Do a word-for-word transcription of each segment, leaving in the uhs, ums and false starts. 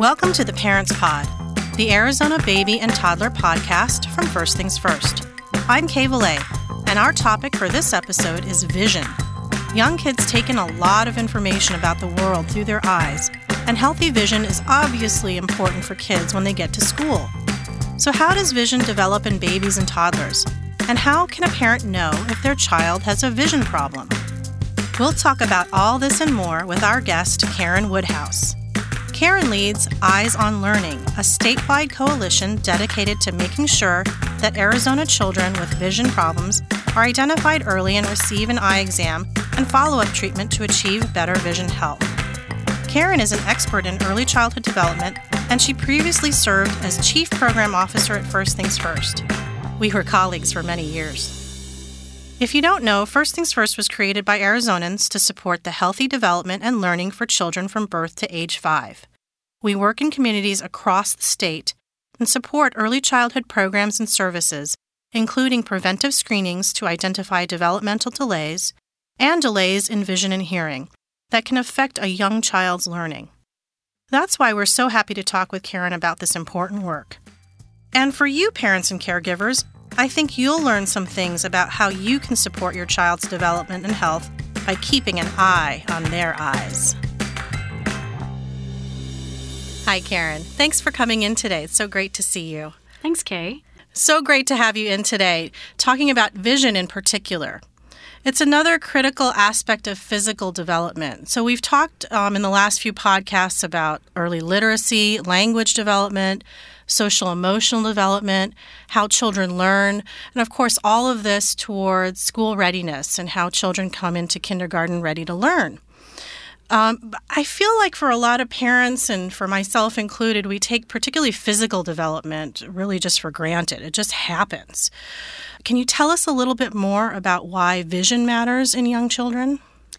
Welcome to the Parents Pod, the Arizona Baby and Toddler podcast from First Things First. I'm Kay Valet, and our topic for this episode is vision. Young kids take in a lot of information about the world through their eyes, and healthy vision is obviously important for kids when they get to school. So how does vision develop in babies and toddlers? And how can a parent know if their child has a vision problem? We'll talk about all this and more with our guest, Karen Woodhouse. Karen leads Eyes on Learning, a statewide coalition dedicated to making sure that Arizona children with vision problems are identified early and receive an eye exam and follow-up treatment to achieve better vision health. Karen is an expert in early childhood development, and she previously served as Chief Program Officer at First Things First. We were colleagues for many years. If you don't know, First Things First was created by Arizonans to support the healthy development and learning for children from birth to age five. We work in communities across the state and support early childhood programs and services, including preventive screenings to identify developmental delays and delays in vision and hearing that can affect a young child's learning. That's why we're so happy to talk with Karen about this important work. And for you, parents and caregivers, I think you'll learn some things about how you can support your child's development and health by keeping an eye on their eyes. Hi, Karen. Thanks for coming in today. It's so great to see you. Thanks, Kay. So great to have you in today, talking about vision in particular. It's another critical aspect of physical development. So we've talked um, in the last few podcasts about early literacy, language development, social emotional development, how children learn, and of course all of this towards school readiness and how children come into kindergarten ready to learn. Um, I feel like for a lot of parents, and for myself included, we take particularly physical development really just for granted. It just happens. Can you tell us a little bit more about why vision matters in young children?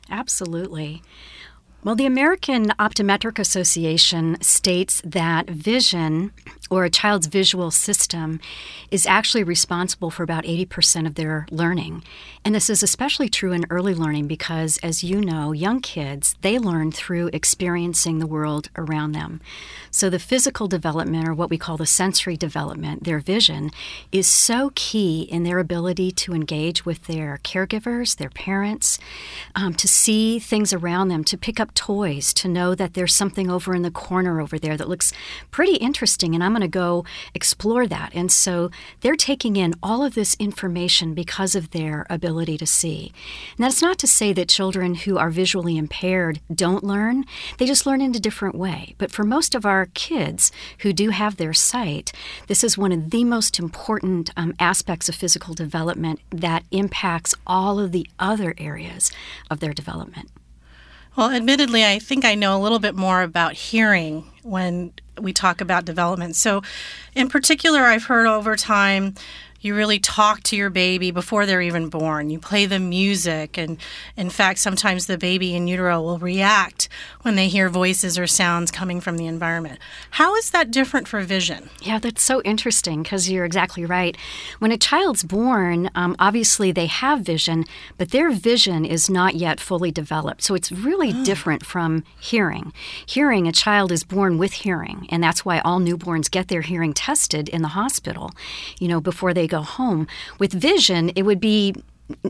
Absolutely. Well, the American Optometric Association states that vision, or a child's visual system, is actually responsible for about eighty percent of their learning. And this is especially true in early learning because, as you know, young kids, they learn through experiencing the world around them. So the physical development, or what we call the sensory development, their vision, is so key in their ability to engage with their caregivers, their parents, um, to see things around them, to pick up toys, to know that there's something over in the corner over there that looks pretty interesting, and I'm going to go explore that. And so they're taking in all of this information because of their ability to see. And that's not to say that children who are visually impaired don't learn. They just learn in a different way. But for most of our kids who do have their sight, this is one of the most important um, aspects of physical development that impacts all of the other areas of their development. Well, admittedly, I think I know a little bit more about hearing when we talk about development. So in particular, I've heard over time, you really talk to your baby before they're even born. You play the music. And in fact, sometimes the baby in utero will react when they hear voices or sounds coming from the environment. How is that different for vision? Yeah, that's so interesting because you're exactly right. When a child's born, um, obviously they have vision, but their vision is not yet fully developed. So it's really oh. different from hearing. Hearing, a child is born with hearing. And that's why all newborns get their hearing tested in the hospital, you know, before they go home. With vision, it would be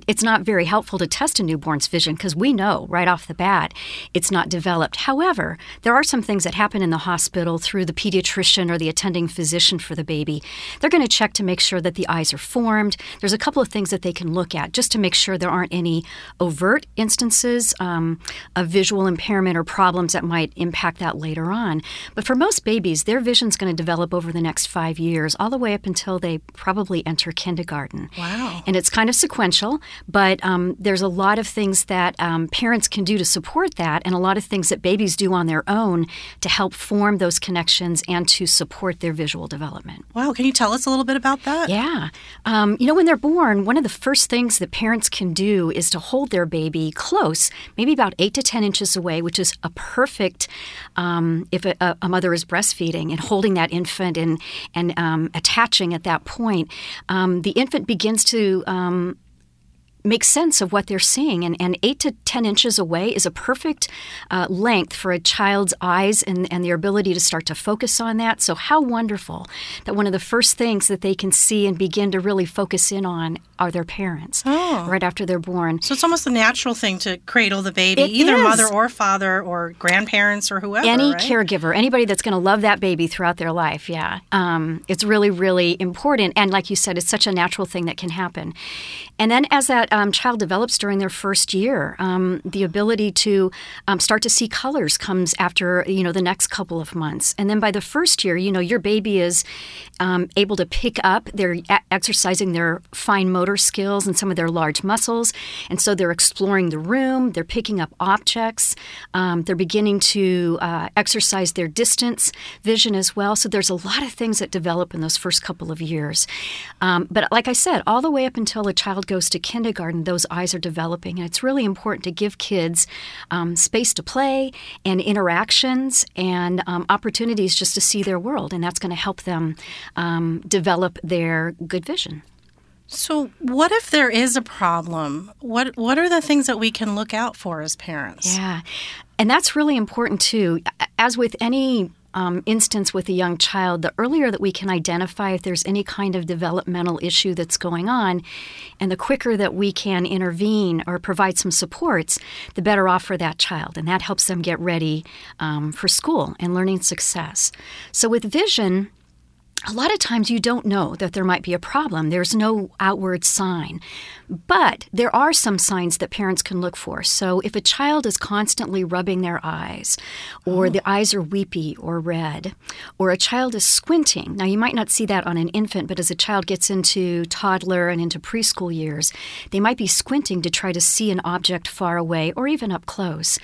it's not very helpful to test a newborn's vision because we know right off the bat it's not developed. However, there are some things that happen in the hospital through the pediatrician or the attending physician for the baby. They're going to check to make sure that the eyes are formed. There's a couple of things that they can look at just to make sure there aren't any overt instances um, of visual impairment or problems that might impact that later on. But for most babies, their vision's going to develop over the next five years, all the way up until they probably enter kindergarten. Wow. And it's kind of sequential. But um, there's a lot of things that um, parents can do to support that, and a lot of things that babies do on their own to help form those connections and to support their visual development. Wow. Can you tell us a little bit about that? Yeah. Um, you know, when they're born, one of the first things that parents can do is to hold their baby close, maybe about eight to ten inches away, which is a perfect, um, if a, a mother is breastfeeding, and holding that infant and, and um, attaching at that point. Um, the infant begins to Um, make sense of what they're seeing. And, and eight to ten inches away is a perfect uh, length for a child's eyes and, and their ability to start to focus on that. So how wonderful that one of the first things that they can see and begin to really focus in on are their parents oh. right after they're born. So it's almost a natural thing to cradle the baby, it either is. Mother or father or grandparents or whoever. Any right? caregiver, anybody that's going to love that baby throughout their life, yeah. Um, it's really, really important. And like you said, it's such a natural thing that can happen. And then as that um, child develops during their first year, um, the ability to um, start to see colors comes after, you know, the next couple of months. And then by the first year, you know, your baby is um, able to pick up, they're a- exercising their fine motor skills and some of their large muscles. And so they're exploring the room, they're picking up objects, um, they're beginning to uh, exercise their distance vision as well. So there's a lot of things that develop in those first couple of years. Um, but like I said, all the way up until a child goes to kindergarten, those eyes are developing. And it's really important to give kids um, space to play and interactions and um, opportunities just to see their world. And that's going to help them um, develop their good vision. So what if there is a problem? What what are the things that we can look out for as parents? Yeah. And that's really important, too. As with any Um, instance with a young child, the earlier that we can identify if there's any kind of developmental issue that's going on, and the quicker that we can intervene or provide some supports, the better off for that child. And that helps them get ready um, for school and learning success. So with vision, a lot of times you don't know that there might be a problem. There's no outward sign. But there are some signs that parents can look for. So if a child is constantly rubbing their eyes, or oh. the eyes are weepy or red, or a child is squinting. Now, you might not see that on an infant, but as a child gets into toddler and into preschool years, they might be squinting to try to see an object far away or even up close.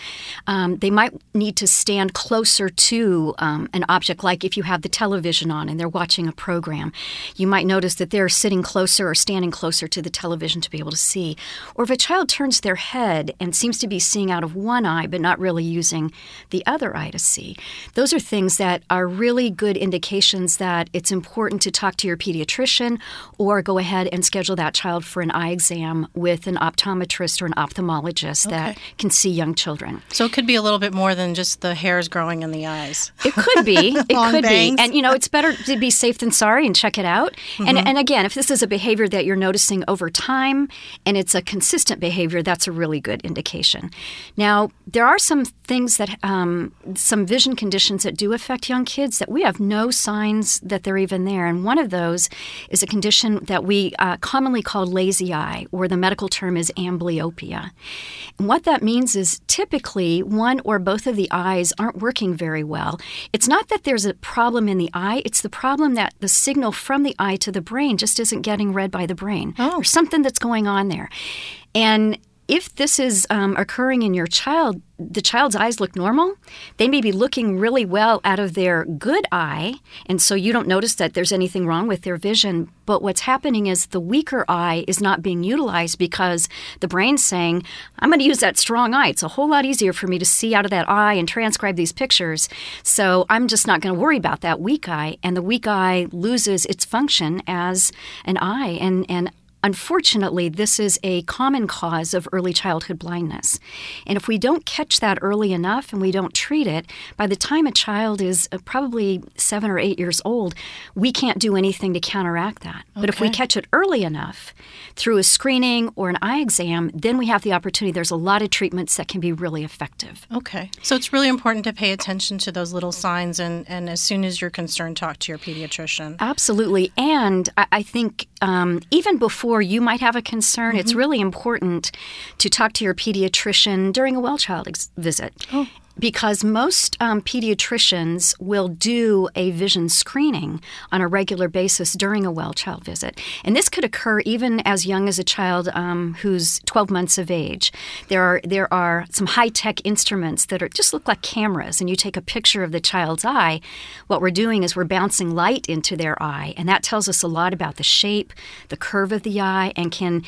Um, they might need to stand closer to um, an object, like if you have the television on and they're watching watching a program. You might notice that they're sitting closer or standing closer to the television to be able to see. Or if a child turns their head and seems to be seeing out of one eye but not really using the other eye to see, those are things that are really good indications that it's important to talk to your pediatrician or go ahead and schedule that child for an eye exam with an optometrist or an ophthalmologist okay. that can see young children. So it could be a little bit more than just the hairs growing in the eyes. It could be. It Long could bangs. Be. And, you know, it's better to be safe than sorry and check it out. Mm-hmm. And and again, if this is a behavior that you're noticing over time and it's a consistent behavior, that's a really good indication. Now, there are some things that, um, some vision conditions that do affect young kids that we have no signs that they're even there. And one of those is a condition that we uh, commonly call lazy eye, or the medical term is amblyopia. And what that means is typically one or both of the eyes aren't working very well. It's not that there's a problem in the eye, it's the problem that the signal from the eye to the brain just isn't getting read by the brain oh. or something that's going on there. And if this is um, occurring in your child, the child's eyes look normal. They may be looking really well out of their good eye, and so you don't notice that there's anything wrong with their vision. But what's happening is the weaker eye is not being utilized because the brain's saying, I'm going to use that strong eye. It's a whole lot easier for me to see out of that eye and transcribe these pictures. So I'm just not going to worry about that weak eye. And the weak eye loses its function as an eye. And, and unfortunately, this is a common cause of early childhood blindness. And if we don't catch that early enough and we don't treat it, by the time a child is probably seven or eight years old, we can't do anything to counteract that. Okay. But if we catch it early enough through a screening or an eye exam, then we have the opportunity. There's a lot of treatments that can be really effective. Okay. So it's really important to pay attention to those little signs. And, and as soon as you're concerned, talk to your pediatrician. Absolutely. And I, I think um, even before or you might have a concern, mm-hmm. it's really important to talk to your pediatrician during a well-child ex- visit. Oh. Because most um, pediatricians will do a vision screening on a regular basis during a well-child visit. And this could occur even as young as a child um, who's twelve months of age. There are there are some high-tech instruments that are just look like cameras, and you take a picture of the child's eye. What we're doing is we're bouncing light into their eye, and that tells us a lot about the shape, the curve of the eye, and can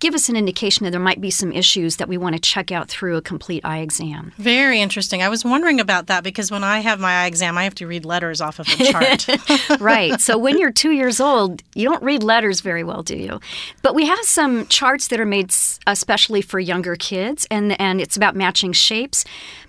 give us an indication that there might be some issues that we want to check out through a complete eye exam. Very interesting. I was wondering about that because when I have my eye exam, I have to read letters off of a chart. Right. So when you're two years old, you don't read letters very well, do you? But we have some charts that are made especially for younger kids, and, and it's about matching shapes.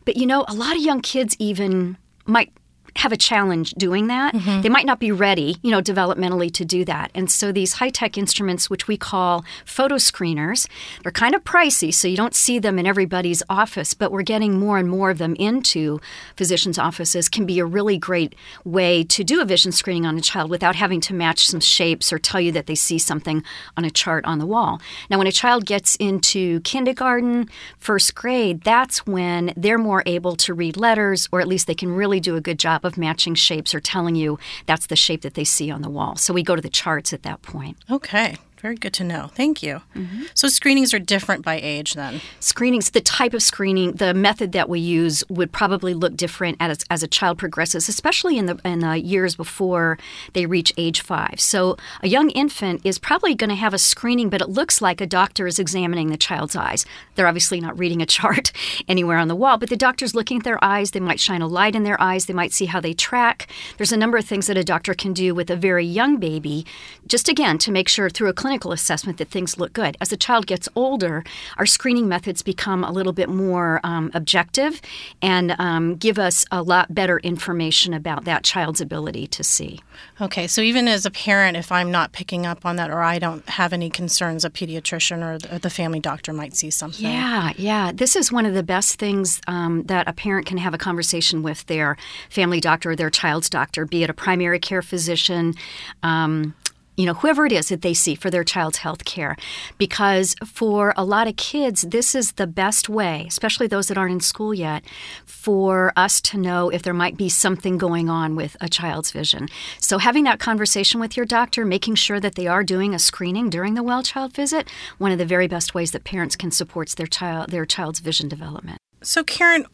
But, you know, a lot of young kids even might have a challenge doing that. Mm-hmm. They might not be ready, you know, developmentally to do that. And so these high-tech instruments, which we call photo screeners, they're kind of pricey, so you don't see them in everybody's office, but we're getting more and more of them into physicians' offices, can be a really great way to do a vision screening on a child without having to match some shapes or tell you that they see something on a chart on the wall. Now, when a child gets into kindergarten, first grade, that's when they're more able to read letters, or at least they can really do a good job of of matching shapes or telling you that's the shape that they see on the wall. So we go to the charts at that point. Okay. Very good to know. Thank you. Mm-hmm. So screenings are different by age then? Screenings, the type of screening, the method that we use would probably look different as, as a child progresses, especially in the, in the years before they reach age five. So a young infant is probably going to have a screening, but it looks like a doctor is examining the child's eyes. They're obviously not reading a chart anywhere on the wall, but the doctor's looking at their eyes. They might shine a light in their eyes. They might see how they track. There's a number of things that a doctor can do with a very young baby, just again, to make sure through a clinical clinical assessment that things look good. As a child gets older, our screening methods become a little bit more um, objective and um, give us a lot better information about that child's ability to see. Okay, so even as a parent, if I'm not picking up on that or I don't have any concerns, a pediatrician or the family doctor might see something. Yeah, yeah. This is one of the best things um, that a parent can have a conversation with their family doctor or their child's doctor, be it a primary care physician, um you know, whoever it is that they see for their child's health care. Because for a lot of kids, this is the best way, especially those that aren't in school yet, for us to know if there might be something going on with a child's vision. So having that conversation with your doctor, making sure that they are doing a screening during the well child visit, one of the very best ways that parents can support their child, their child's vision development. So Karen,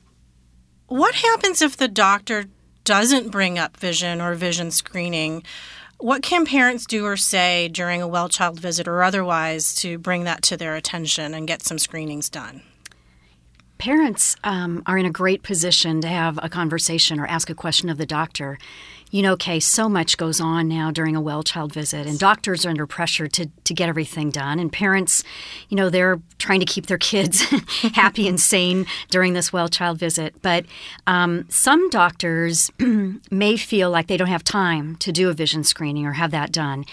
what happens if the doctor doesn't bring up vision or vision screening? What can parents do or say during a well child visit or otherwise to bring that to their attention and get some screenings done? Parents um, are in a great position to have a conversation or ask a question of the doctor. You know, Kay, so much goes on now during a well child visit, and doctors are under pressure to, to get everything done. And parents, you know, they're trying to keep their kids happy and sane during this well child visit. But um, some doctors may feel like they don't have time to do a vision screening or have that done.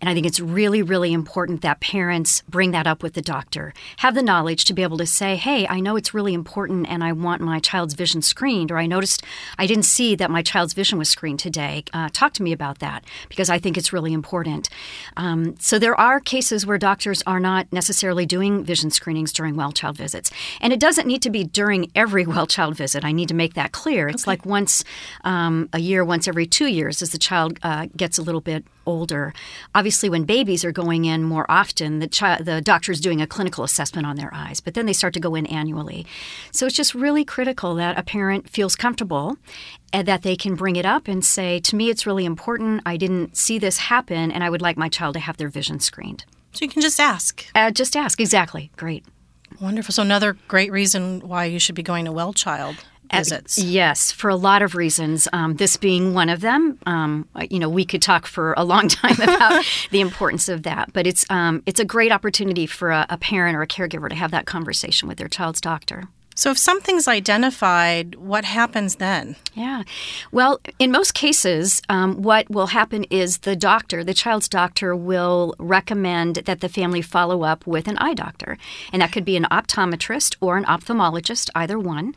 And I think it's really, really important that parents bring that up with the doctor, have the knowledge to be able to say, hey, I know it's really important and I want my child's vision screened, or I noticed I didn't see that my child's vision was screened today. Uh, talk to me about that because I think it's really important. Um, so there are cases where doctors are not necessarily doing vision screenings during well child visits. And it doesn't need to be during every well child visit. I need to make that clear. It's okay. Like once um, a year, once every two years as the child uh, gets a little bit older. Obviously, when babies are going in more often, the, chi- the doctor is doing a clinical assessment on their eyes, but then they start to go in annually. So it's just really critical that a parent feels comfortable and that they can bring it up and say, to me, it's really important. I didn't see this happen, and I would like my child to have their vision screened. So you can just ask. Uh, just ask. Exactly. Great. Wonderful. So another great reason why you should be going to well child visits. Yes, for a lot of reasons, um, this being one of them. Um, you know, we could talk for a long time about the importance of that, but it's um, it's a great opportunity for a, a parent or a caregiver to have that conversation with their child's doctor. So if something's identified, what happens then? Yeah. Well, in most cases, um, what will happen is the doctor, the child's doctor, will recommend that the family follow up with an eye doctor. And that could be an optometrist or an ophthalmologist, either one.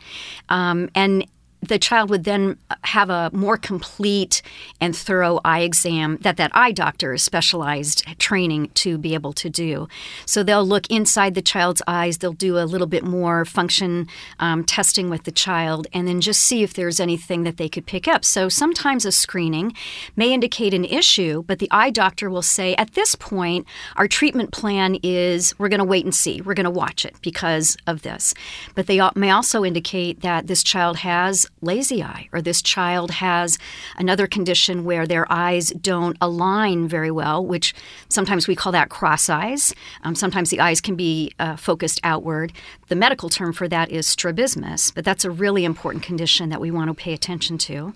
Um, and the child would then have a more complete and thorough eye exam that that eye doctor is specialized training to be able to do. So they'll look inside the child's eyes. They'll do a little bit more function um, testing with the child and then just see if there's anything that they could pick up. So sometimes a screening may indicate an issue, but the eye doctor will say, at this point, our treatment plan is we're going to wait and see. We're going to watch it because of this. But they may also indicate that this child has lazy eye, or this child has another condition where their eyes don't align very well, which sometimes we call that cross eyes. Um, sometimes the eyes can be uh, focused outward. The medical term for that is strabismus, but that's a really important condition that we want to pay attention to.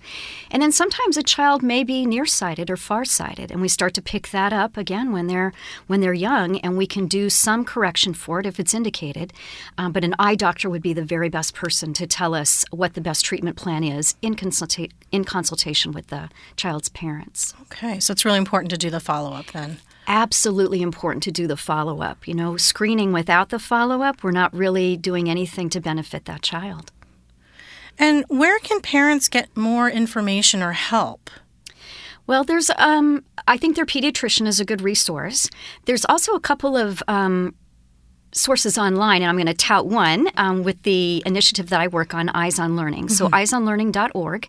And then sometimes a child may be nearsighted or farsighted, and we start to pick that up again when they're when they're young, and we can do some correction for it if it's indicated. Um, but an eye doctor would be the very best person to tell us what the best treatment plan is in consulta- in consultation with the child's parents. Okay, so it's really important to do the follow-up then. Absolutely important to do the follow-up. You know, screening without the follow-up, we're not really doing anything to benefit that child. And where can parents get more information or help? Well, there's, um, I think their pediatrician is a good resource. There's also a couple of um, sources online, and I'm going to tout one um, with the initiative that I work on, Eyes on Learning. Mm-hmm. So eyes on learning dot org.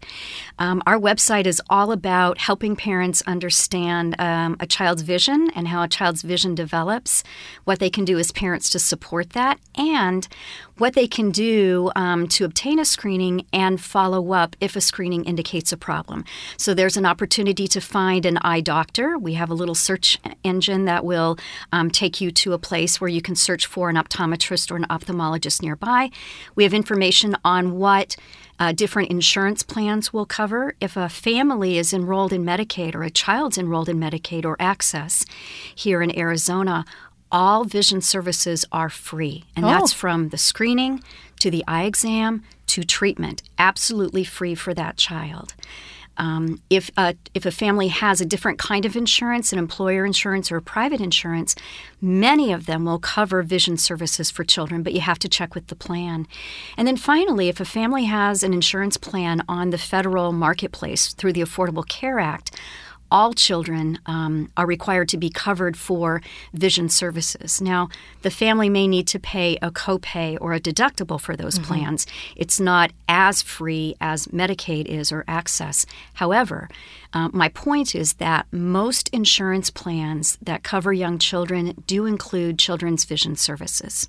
Um, our website is all about helping parents understand um, a child's vision and how a child's vision develops, what they can do as parents to support that, and what they can do um, to obtain a screening and follow up if a screening indicates a problem. So there's an opportunity to find an eye doctor. We have a little search engine that will um, take you to a place where you can search for an optometrist or an ophthalmologist nearby. We have information on what Uh, different insurance plans will cover. If a family is enrolled in Medicaid or a child's enrolled in Medicaid or Access here in Arizona, all vision services are free. And oh. that's from the screening to the eye exam to treatment, absolutely free for that child. Um, if, a, if a family has a different kind of insurance, an employer insurance or a private insurance, many of them will cover vision services for children, but you have to check with the plan. And then finally, if a family has an insurance plan on the federal marketplace through the Affordable Care Act, all children um, are required to be covered for vision services. Now, the family may need to pay a copay or a deductible for those mm-hmm. plans. It's not as free as Medicaid is or Access. However, uh, my point is that most insurance plans that cover young children do include children's vision services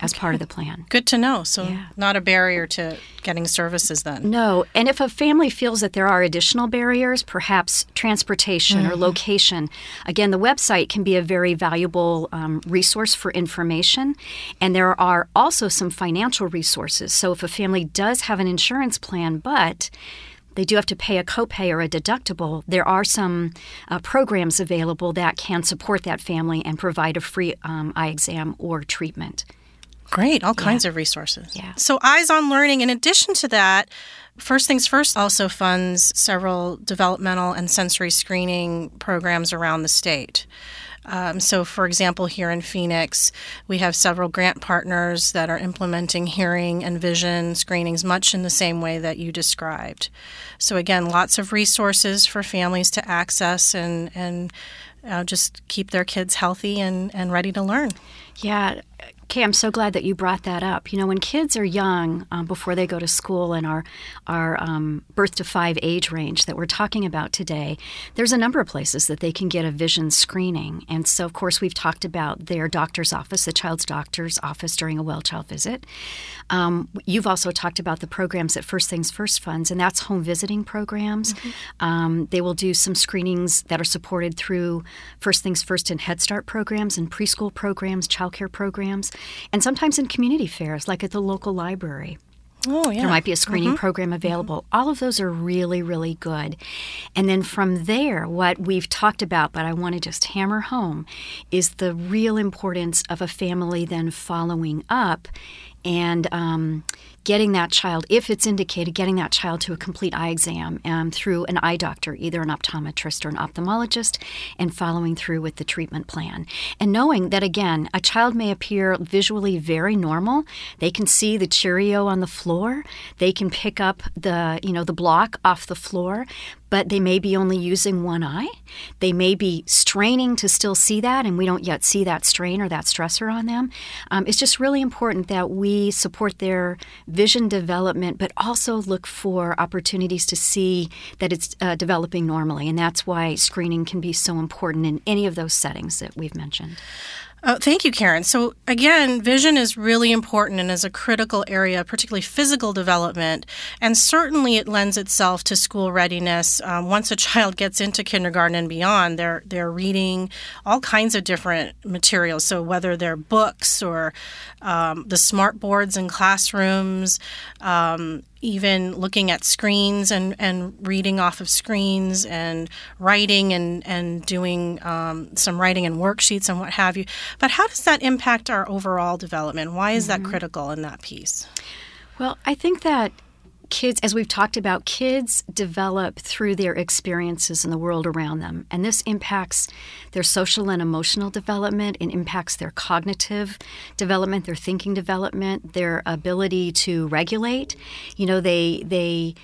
as okay. part of the plan. Good to know. So yeah. not a barrier to getting services then. No. And if a family feels that there are additional barriers, perhaps transportation mm-hmm. or location, again, the website can be a very valuable um, resource for information. And there are also some financial resources. So if a family does have an insurance plan, but they do have to pay a copay or a deductible, there are some uh, programs available that can support that family and provide a free um, eye exam or treatment. Great. All kinds yeah. of resources. Yeah. So Eyes on Learning, in addition to that, First Things First also funds several developmental and sensory screening programs around the state. Um, so, for example, here in Phoenix, we have several grant partners that are implementing hearing and vision screenings much in the same way that you described. So, again, lots of resources for families to access and and uh, just keep their kids healthy and, and ready to learn. Yeah. Okay, I'm so glad that you brought that up. You know, when kids are young, um, before they go to school in our, our um, birth to five age range that we're talking about today, there's a number of places that they can get a vision screening. And so, of course, we've talked about their doctor's office, the child's doctor's office during a well-child visit. Um, you've also talked about the programs that First Things First funds, and that's home visiting programs. Mm-hmm. Um, they will do some screenings that are supported through First Things First and Head Start programs and preschool programs, childcare programs. And sometimes in community fairs, like at the local library. Oh, yeah. There might be a screening mm-hmm. program available. Mm-hmm. All of those are really, really good. And then from there, what we've talked about, but I want to just hammer home, is the real importance of a family then following up and um, getting that child, if it's indicated, getting that child to a complete eye exam um, through an eye doctor, either an optometrist or an ophthalmologist, and following through with the treatment plan. And knowing that, again, a child may appear visually very normal. They can see the Cheerio on the floor. They can pick up the, you know, the block off the floor. But they may be only using one eye. They may be straining to still see that, and we don't yet see that strain or that stressor on them. Um, it's just really important that we support their vision development, but also look for opportunities to see that it's uh, developing normally. And that's why screening can be so important in any of those settings that we've mentioned. Oh, thank you, Karen. So again, vision is really important and is a critical area, particularly physical development, and certainly it lends itself to school readiness. Um, once a child gets into kindergarten and beyond, they're they're reading all kinds of different materials. So whether they're books or um, the smart boards in classrooms, um, even looking at screens and, and reading off of screens and writing and, and doing um, some writing and worksheets and what have you. But how does that impact our overall development? Why is mm-hmm. that critical in that piece? Well, I think that kids, as we've talked about, kids develop through their experiences in the world around them. And this impacts their social and emotional development. It impacts their cognitive development, their thinking development, their ability to regulate. You know, they they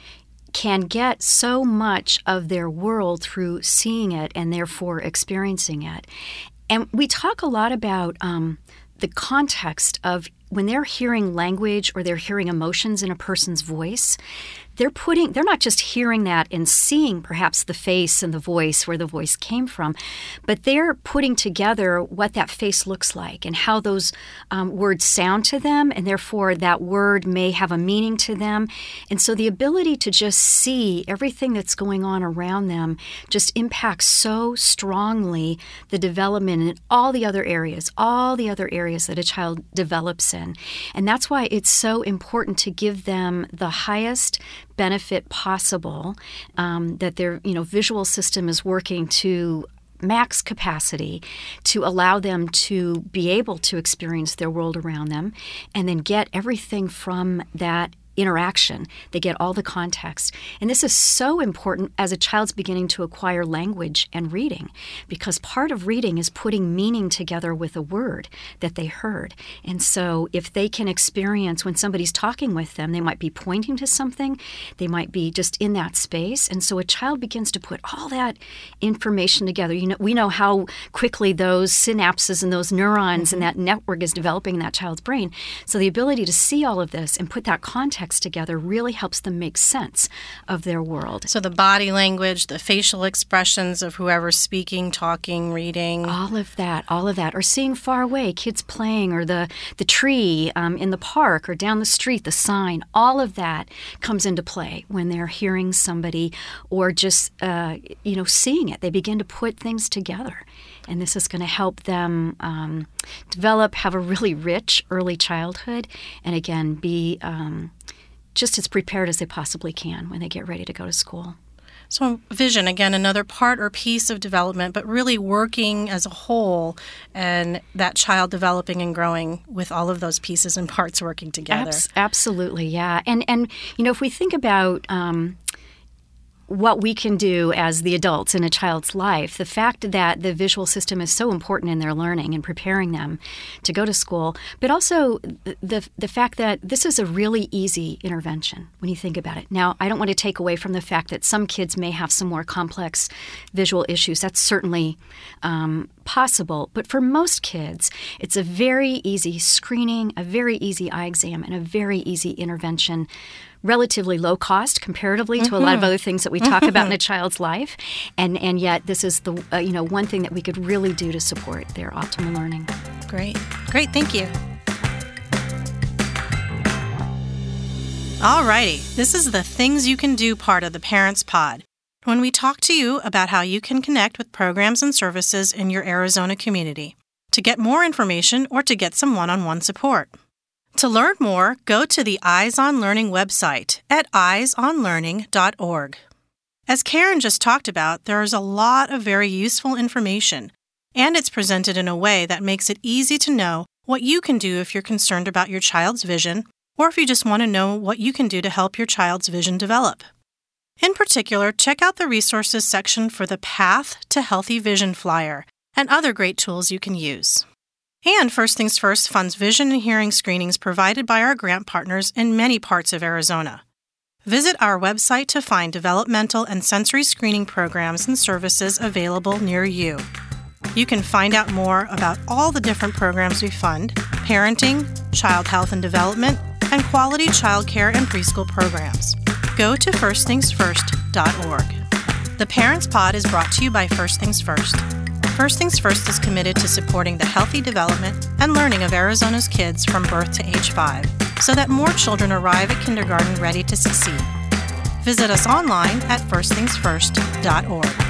can get so much of their world through seeing it and therefore experiencing it. And we talk a lot about um, the context of when they're hearing language or they're hearing emotions in a person's voice, they're putting, they're not just hearing that and seeing perhaps the face and the voice, where the voice came from, but they're putting together what that face looks like and how those um, words sound to them, and therefore that word may have a meaning to them. And so the ability to just see everything that's going on around them just impacts so strongly the development in all the other areas, all the other areas that a child develops in. And that's why it's so important to give them the highest benefit possible, um, that their, you know, visual system is working to max capacity to allow them to be able to experience their world around them and then get everything from that interaction. They get all the context. And this is so important as a child's beginning to acquire language and reading, because part of reading is putting meaning together with a word that they heard. And so if they can experience when somebody's talking with them, they might be pointing to something, they might be just in that space. And so a child begins to put all that information together. You know, we know how quickly those synapses and those neurons mm-hmm. and that network is developing in that child's brain. So the ability to see all of this and put that context together really helps them make sense of their world. So the body language, the facial expressions of whoever's speaking, talking, reading. All of that, all of that. Or seeing far away, kids playing, or the, the tree um, in the park, or down the street, the sign. All of that comes into play when they're hearing somebody or just, uh, you know, seeing it. They begin to put things together. And this is going to help them um, develop, have a really rich early childhood, and again, be um, just as prepared as they possibly can when they get ready to go to school. So vision, again, another part or piece of development, but really working as a whole and that child developing and growing with all of those pieces and parts working together. Abs- absolutely, yeah. And, and, you know, if we think about um, what we can do as the adults in a child's life, the fact that the visual system is so important in their learning and preparing them to go to school, but also the the fact that this is a really easy intervention when you think about it. Now, I don't want to take away from the fact that some kids may have some more complex visual issues. That's certainly um, possible. But for most kids, it's a very easy screening, a very easy eye exam, and a very easy intervention. Relatively low cost comparatively mm-hmm. to a lot of other things that we talk about in a child's life. And and yet this is the uh, you know one thing that we could really do to support their optimal learning. Great. Great. Thank you. All righty. This is the Things You Can Do part of the Parents Pod, when we talk to you about how you can connect with programs and services in your Arizona community to get more information or to get some one-on-one support. To learn more, go to the Eyes on Learning website at eyes on learning dot org. As Karen just talked about, there is a lot of very useful information, and it's presented in a way that makes it easy to know what you can do if you're concerned about your child's vision, or if you just want to know what you can do to help your child's vision develop. In particular, check out the resources section for the Path to Healthy Vision flyer and other great tools you can use. And First Things First funds vision and hearing screenings provided by our grant partners in many parts of Arizona. Visit our website to find developmental and sensory screening programs and services available near you. You can find out more about all the different programs we fund, parenting, child health and development, and quality child care and preschool programs. Go to first things first dot org. The Parents Pod is brought to you by First Things First. First Things First is committed to supporting the healthy development and learning of Arizona's kids from birth to age five, so that more children arrive at kindergarten ready to succeed. Visit us online at first things first dot org.